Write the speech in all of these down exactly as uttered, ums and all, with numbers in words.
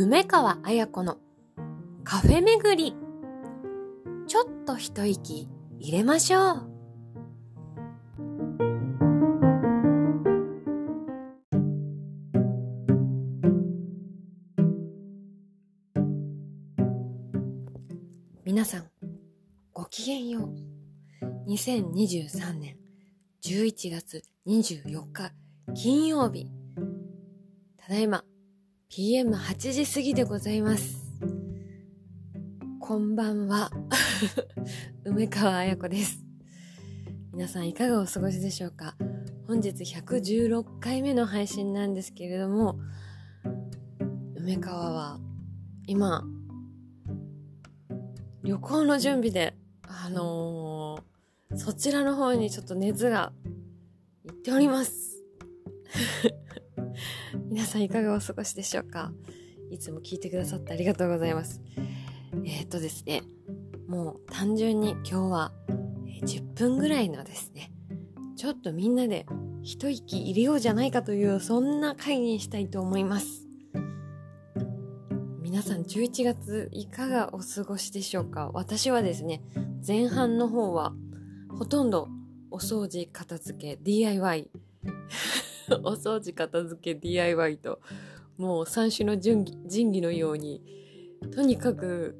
梅川彩子のカフェ巡り。ちょっと一息入れましょう。皆さんごきげんよう。にせんにじゅうさんねんじゅういちがつにじゅうよっか金曜日、ただいま ピーエムはち 時過ぎでございます。こんばんは梅川彩子です。皆さんいかがお過ごしでしょうか。本日ひゃくじゅうろっかいめの配信なんですけれども、梅川は今旅行の準備で、あのー、そちらの方にちょっと熱がいっております皆さんいかがお過ごしでしょうか。いつも聞いてくださってありがとうございます。えー、っとですねもう単純に今日はじゅっぷんぐらいのですね、ちょっとみんなで一息入れようじゃないかという、そんな会にしたいと思います。皆さんじゅういちがついかがお過ごしでしょうか。私はですね、前半の方はほとんどお掃除片付け ディーアイワイ お掃除片付け ディーアイワイ と、もう三種の神器のようにとにかく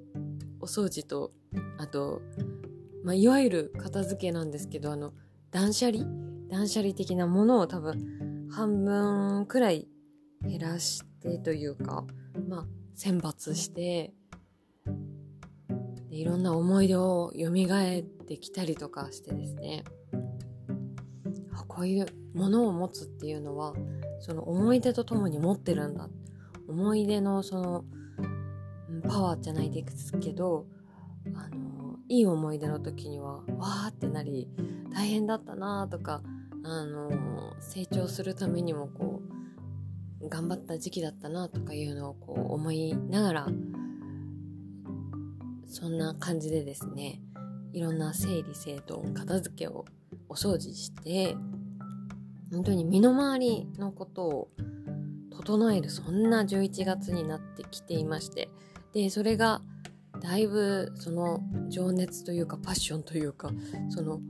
お掃除と、あと、まあ、いわゆる片付けなんですけど、あの断捨離断捨離的なものを多分半分くらい減らしてというか、まあ選抜してで、いろんな思い出を蘇ってきたりとかしてですね、こういうものを持つっていうのはその思い出とともに持ってるんだ、思い出のそのパワーじゃないですけど、あのいい思い出の時にはわーってなり、大変だったなとか、あの成長するためにもこう頑張った時期だったなとかいうのをこう思いながら、そんな感じでですね、いろんな整理整頓片付けをお掃除して、本当に身の回りのことを整える、そんなじゅういちがつになってきていまして、でそれがだいぶその情熱というかパッションというか、その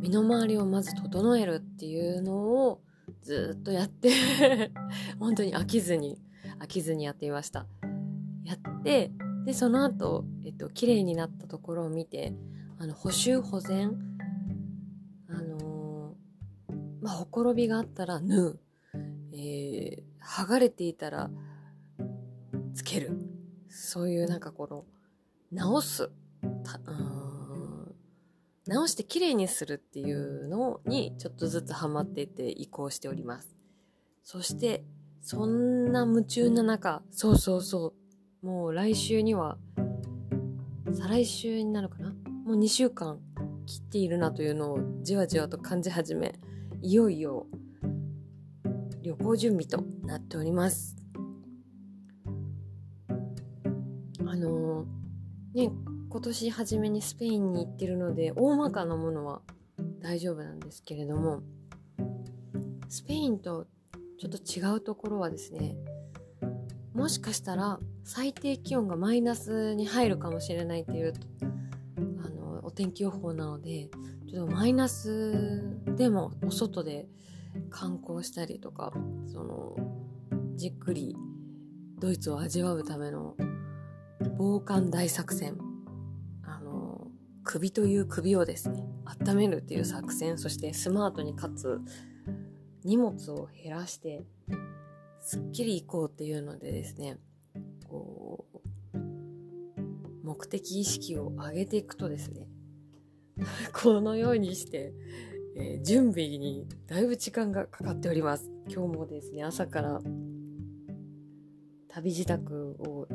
身の回りをまず整えるっていうのをずっとやって本当に飽きずに飽きずにやっていました。やって、でその後、えっと綺麗になったところを見て、あの補修保全、あのー、まあほころびがあったら縫う、えー、剥がれていたらつける、そういうなんかこの直すた直して綺麗にするっていうのにちょっとずつハマっていて移行しております。そしてそんな夢中な中、そうそうそう、もう来週には、再来週になるかな？もうにしゅうかん切っているなというのをじわじわと感じ始め、いよいよ旅行準備となっております。あのー、ね、今年初めにスペインに行ってるので大まかなものは大丈夫なんですけれども、スペインとちょっと違うところはですね、もしかしたら最低気温がマイナスに入るかもしれないという、あのお天気予報なので、ちょっとマイナスでもお外で観光したりとか、そのじっくりドイツを味わうための防寒大作戦、首という首をですね、温めるっていう作戦、そしてスマートにかつ荷物を減らしてすっきり行こうっていうのでですね、こう目的意識を上げていくとですねこのようにして、えー、準備にだいぶ時間がかかっております。今日もですね、朝から旅支度を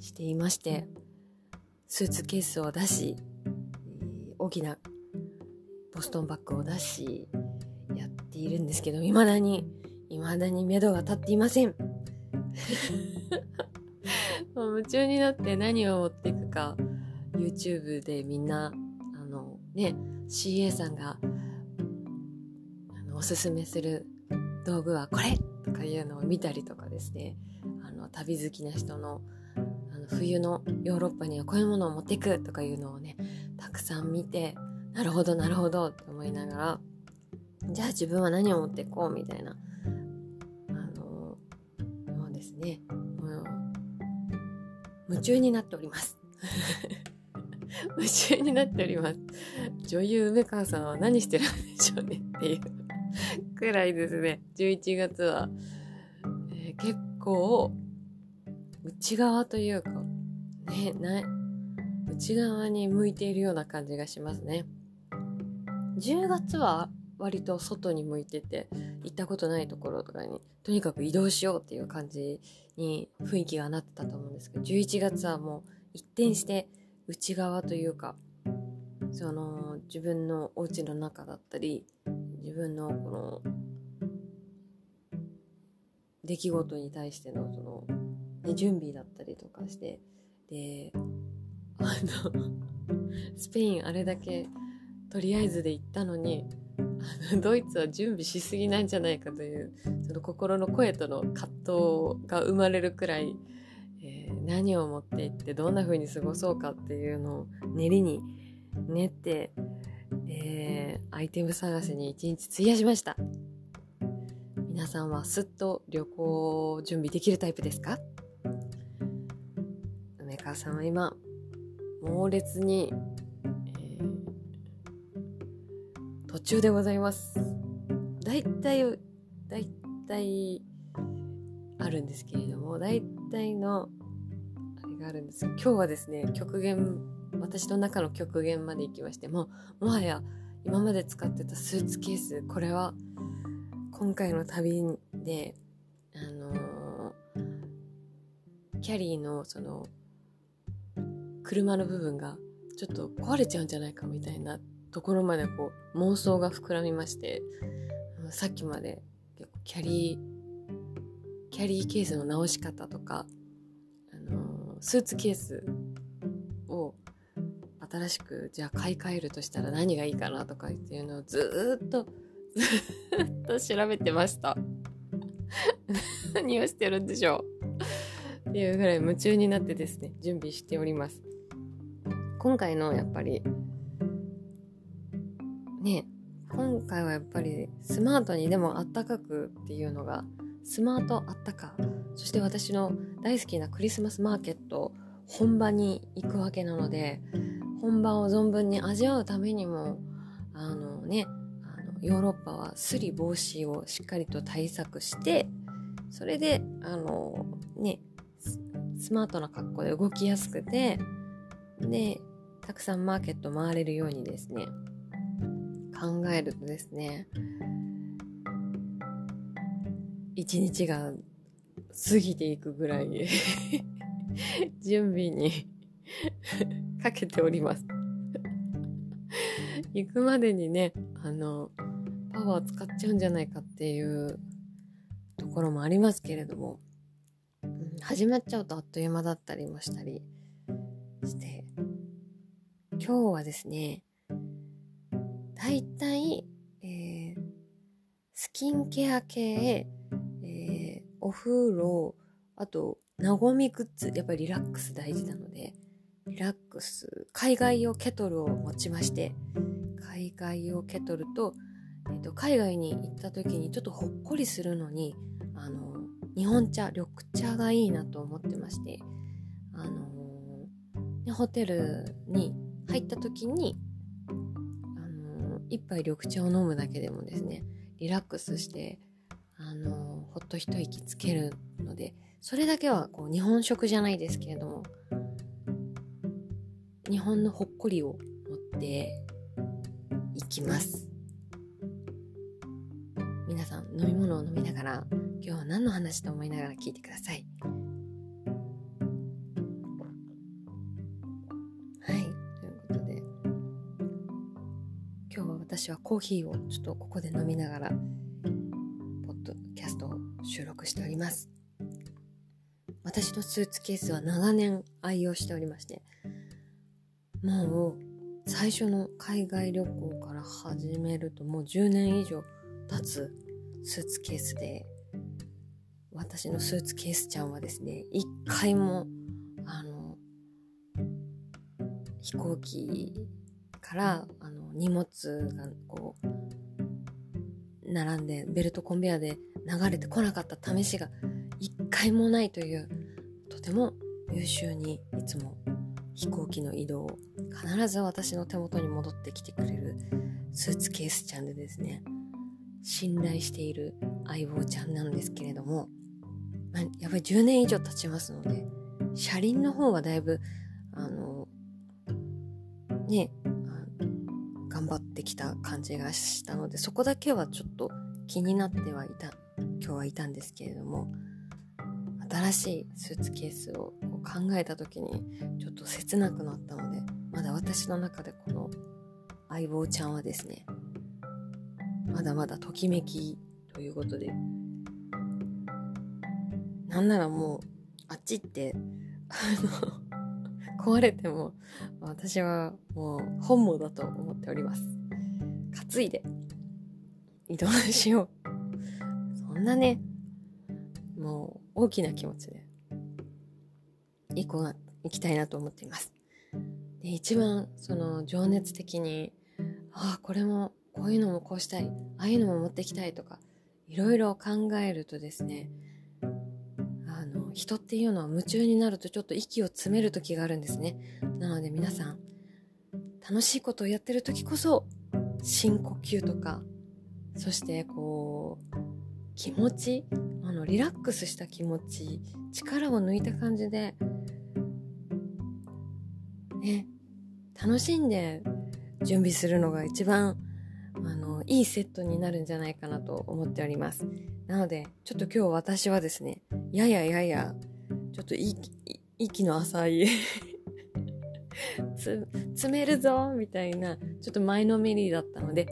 していまして、スーツケースを出し、大きなボストンバッグを出しやっているんですけど、いまだにいまだに目処が立っていませんもう夢中になって何を持っていくか、 YouTube でみんなあのね シーエー さんがあのおすすめする道具はこれとかいうのを見たりとかですね、あのの旅好きな人の、あの冬のヨーロッパにはこういうものを持っていくとかいうのをね、たくさん見て、なるほどなるほどって思いながら、じゃあ自分は何を持っていこうみたいな、あのそうですね、もう夢中になっております夢中になっております。女優梅川さんは何してるんでしょうねっていうくらいですね。じゅういちがつは、えー、結構内側というかね、ない内側に向いているような感じがしますね。じゅうがつは割と外に向いてて、行ったことないところとかにとにかく移動しようっていう感じに雰囲気がなってたと思うんですけど、じゅういちがつはもう一転して内側というか、その自分のお家の中だったり、自分のこの出来事に対してのその、ね、準備だったりとかして、で、あのスペインあれだけとりあえずで行ったのに、あのドイツは準備しすぎなんじゃないかという、その心の声との葛藤が生まれるくらい、えー、何を持って行ってどんな風に過ごそうかっていうのを練りに練って、でアイテム探しに一日費やしました。皆さんはすっと旅行を準備できるタイプですか？梅川さんは今猛烈に、えー、途中でございます。だいたいだいたいあるんですけれども、だいたいのあれがあるんです。今日はですね、極限、私の中の極限まで行きまして、もうもはや今まで使ってたスーツケース、これは今回の旅で、あのー、キャリーのその車の部分がちょっと壊れちゃうんじゃないかみたいなところまでこう妄想が膨らみまして、さっきまで結構キャリーキャリーケースの直し方とか、あのー、スーツケースを新しくじゃあ買い替えるとしたら何がいいかなとかっていうのをずーっとずーっと調べてました何をしてるんでしょうっていうぐらい夢中になってですね、準備しております。今回のやっぱりね、今回はやっぱりスマートにでもあったかくっていうのが、スマートあったか、そして私の大好きなクリスマスマーケット本場に行くわけなので、本場を存分に味わうためにも、あのね、あのヨーロッパはスリ防止をしっかりと対策して、それであのね、スマートな格好で動きやすくて、でたくさんマーケット回れるようにですね、考えるとですね、一日が過ぎていくぐらい準備にかけております行くまでにね、あのパワー使っちゃうんじゃないかっていうところもありますけれども、うん、始まっちゃうとあっという間だったりもしたりして、今日はですね、だいたい、えー、スキンケア系、えー、お風呂、あとなごみグッズ、やっぱりリラックス大事なのでリラックス、海外用ケトルを持ちまして、海外用ケトル と,、えー、と海外に行った時にちょっとほっこりするのに、あの日本茶、緑茶がいいなと思ってまして、あのーね、ホテルに入った時に、あのー、一杯緑茶を飲むだけでもですね、リラックスして、あのー、ほっと一息つけるので、それだけはこう日本食じゃないですけれども、日本のほっこりを持っていきます。皆さん飲み物を飲みながら、今日は何の話と思いながら聞いてください。はい、ということで今日は私はコーヒーをちょっとここで飲みながらポッドキャストを収録しております。私のスーツケースは長年愛用しておりまして、もう最初の海外旅行から始めるともうじゅうねん以上経つスーツケースで、私のスーツケースちゃんはですね、一回もあの飛行機からあの荷物がこう並んでベルトコンベヤーで流れてこなかった試しが一回もないという、とても優秀にいつも飛行機の移動を必ず私の手元に戻ってきてくれるスーツケースちゃんでですね、信頼している相棒ちゃんなんですけれども、まあ、やっぱりじゅうねん以上経ちますので、車輪の方はだいぶあのね頑張ってきた感じがしたので、そこだけはちょっと気になってはいた今日はいたんですけれども、新しいスーツケースを考えた時にちょっと切なくなったので、まだ私の中でこの相棒ちゃんはですね、まだまだときめきということで、なんならもうあっちってあの壊れても私はもう本望だと思っております。担いで移動しよう、そんなねもう大きな気持ちで行こう行きたいなと思っています。で、一番その情熱的に、ああこれもこういうのもこうしたい、ああいうのも持ってきたいとかいろいろ考えるとですね、あの人っていうのは夢中になるとちょっと息を詰める時があるんですね。なので皆さん、楽しいことをやってる時こそ深呼吸とか、そしてこう気持ちあのリラックスした気持ち、力を抜いた感じでね、楽しんで準備するのが一番あのいいセットになるんじゃないかなと思っております。なのでちょっと今日私はですね、ややややちょっと息の浅いつ詰めるぞみたいなちょっと前のめりだったので、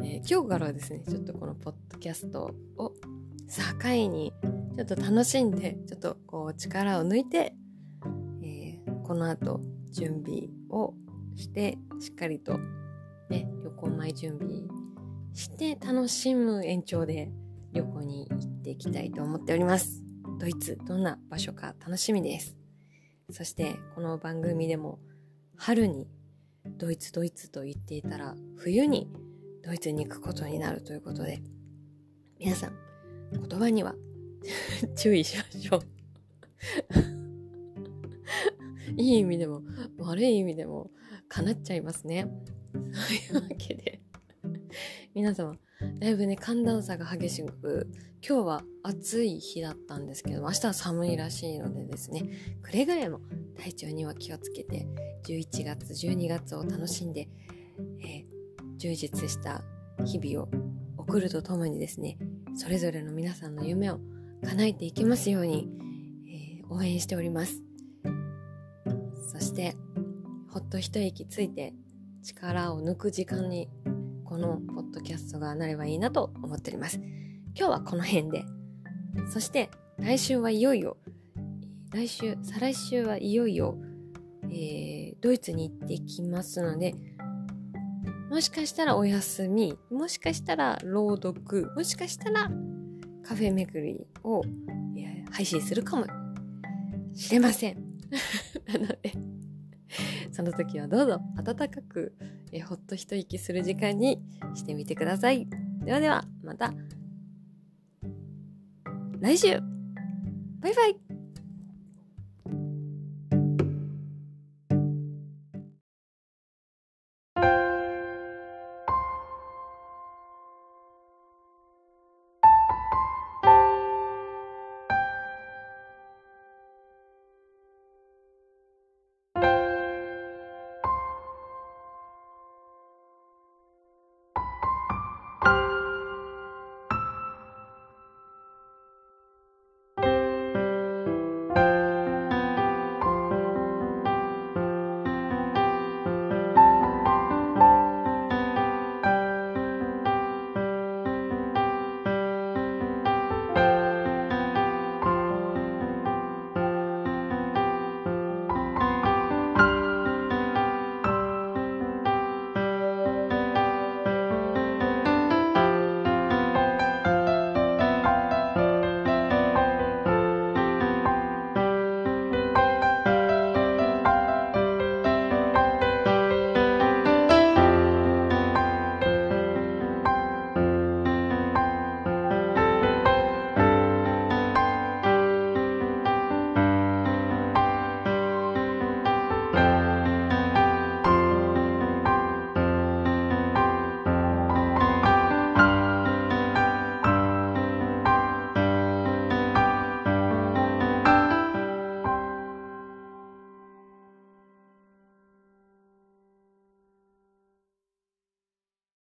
えー、今日からはですね、ちょっとこのポッドキャストを境にちょっと楽しんで、ちょっとこう力を抜いて、えー、この後準備をしてしっかりとね、旅行前準備して楽しむ延長で旅行に行っていきたいと思っております。ドイツどんな場所か楽しみです。そしてこの番組でも春にドイツドイツと言っていたら冬にドイツに行くことになるということで、皆さん言葉には注意しましょういい意味でも悪い意味でもかなっちゃいますね。そういうわけで皆様、だいぶね寒暖差が激しく、今日は暑い日だったんですけど、明日は寒いらしいのでですね、くれぐれも体調には気をつけてじゅういちがつじゅうにがつを楽しんで、えー、充実した日々を送るとともにですね、それぞれの皆さんの夢を叶えていきますように、えー、応援しております。そしてほっと一息ついて力を抜く時間にこのポッドキャストがなればいいなと思っております。今日はこの辺で、そして来週はいよいよ来週再来週はいよいよ、えー、ドイツに行ってきますので、もしかしたらお休み、もしかしたら朗読、もしかしたらカフェめくりを配信するかもしれませんなのでその時はどうぞ温かくえほっと一息する時間にしてみてください。ではではまた来週、バイバイ。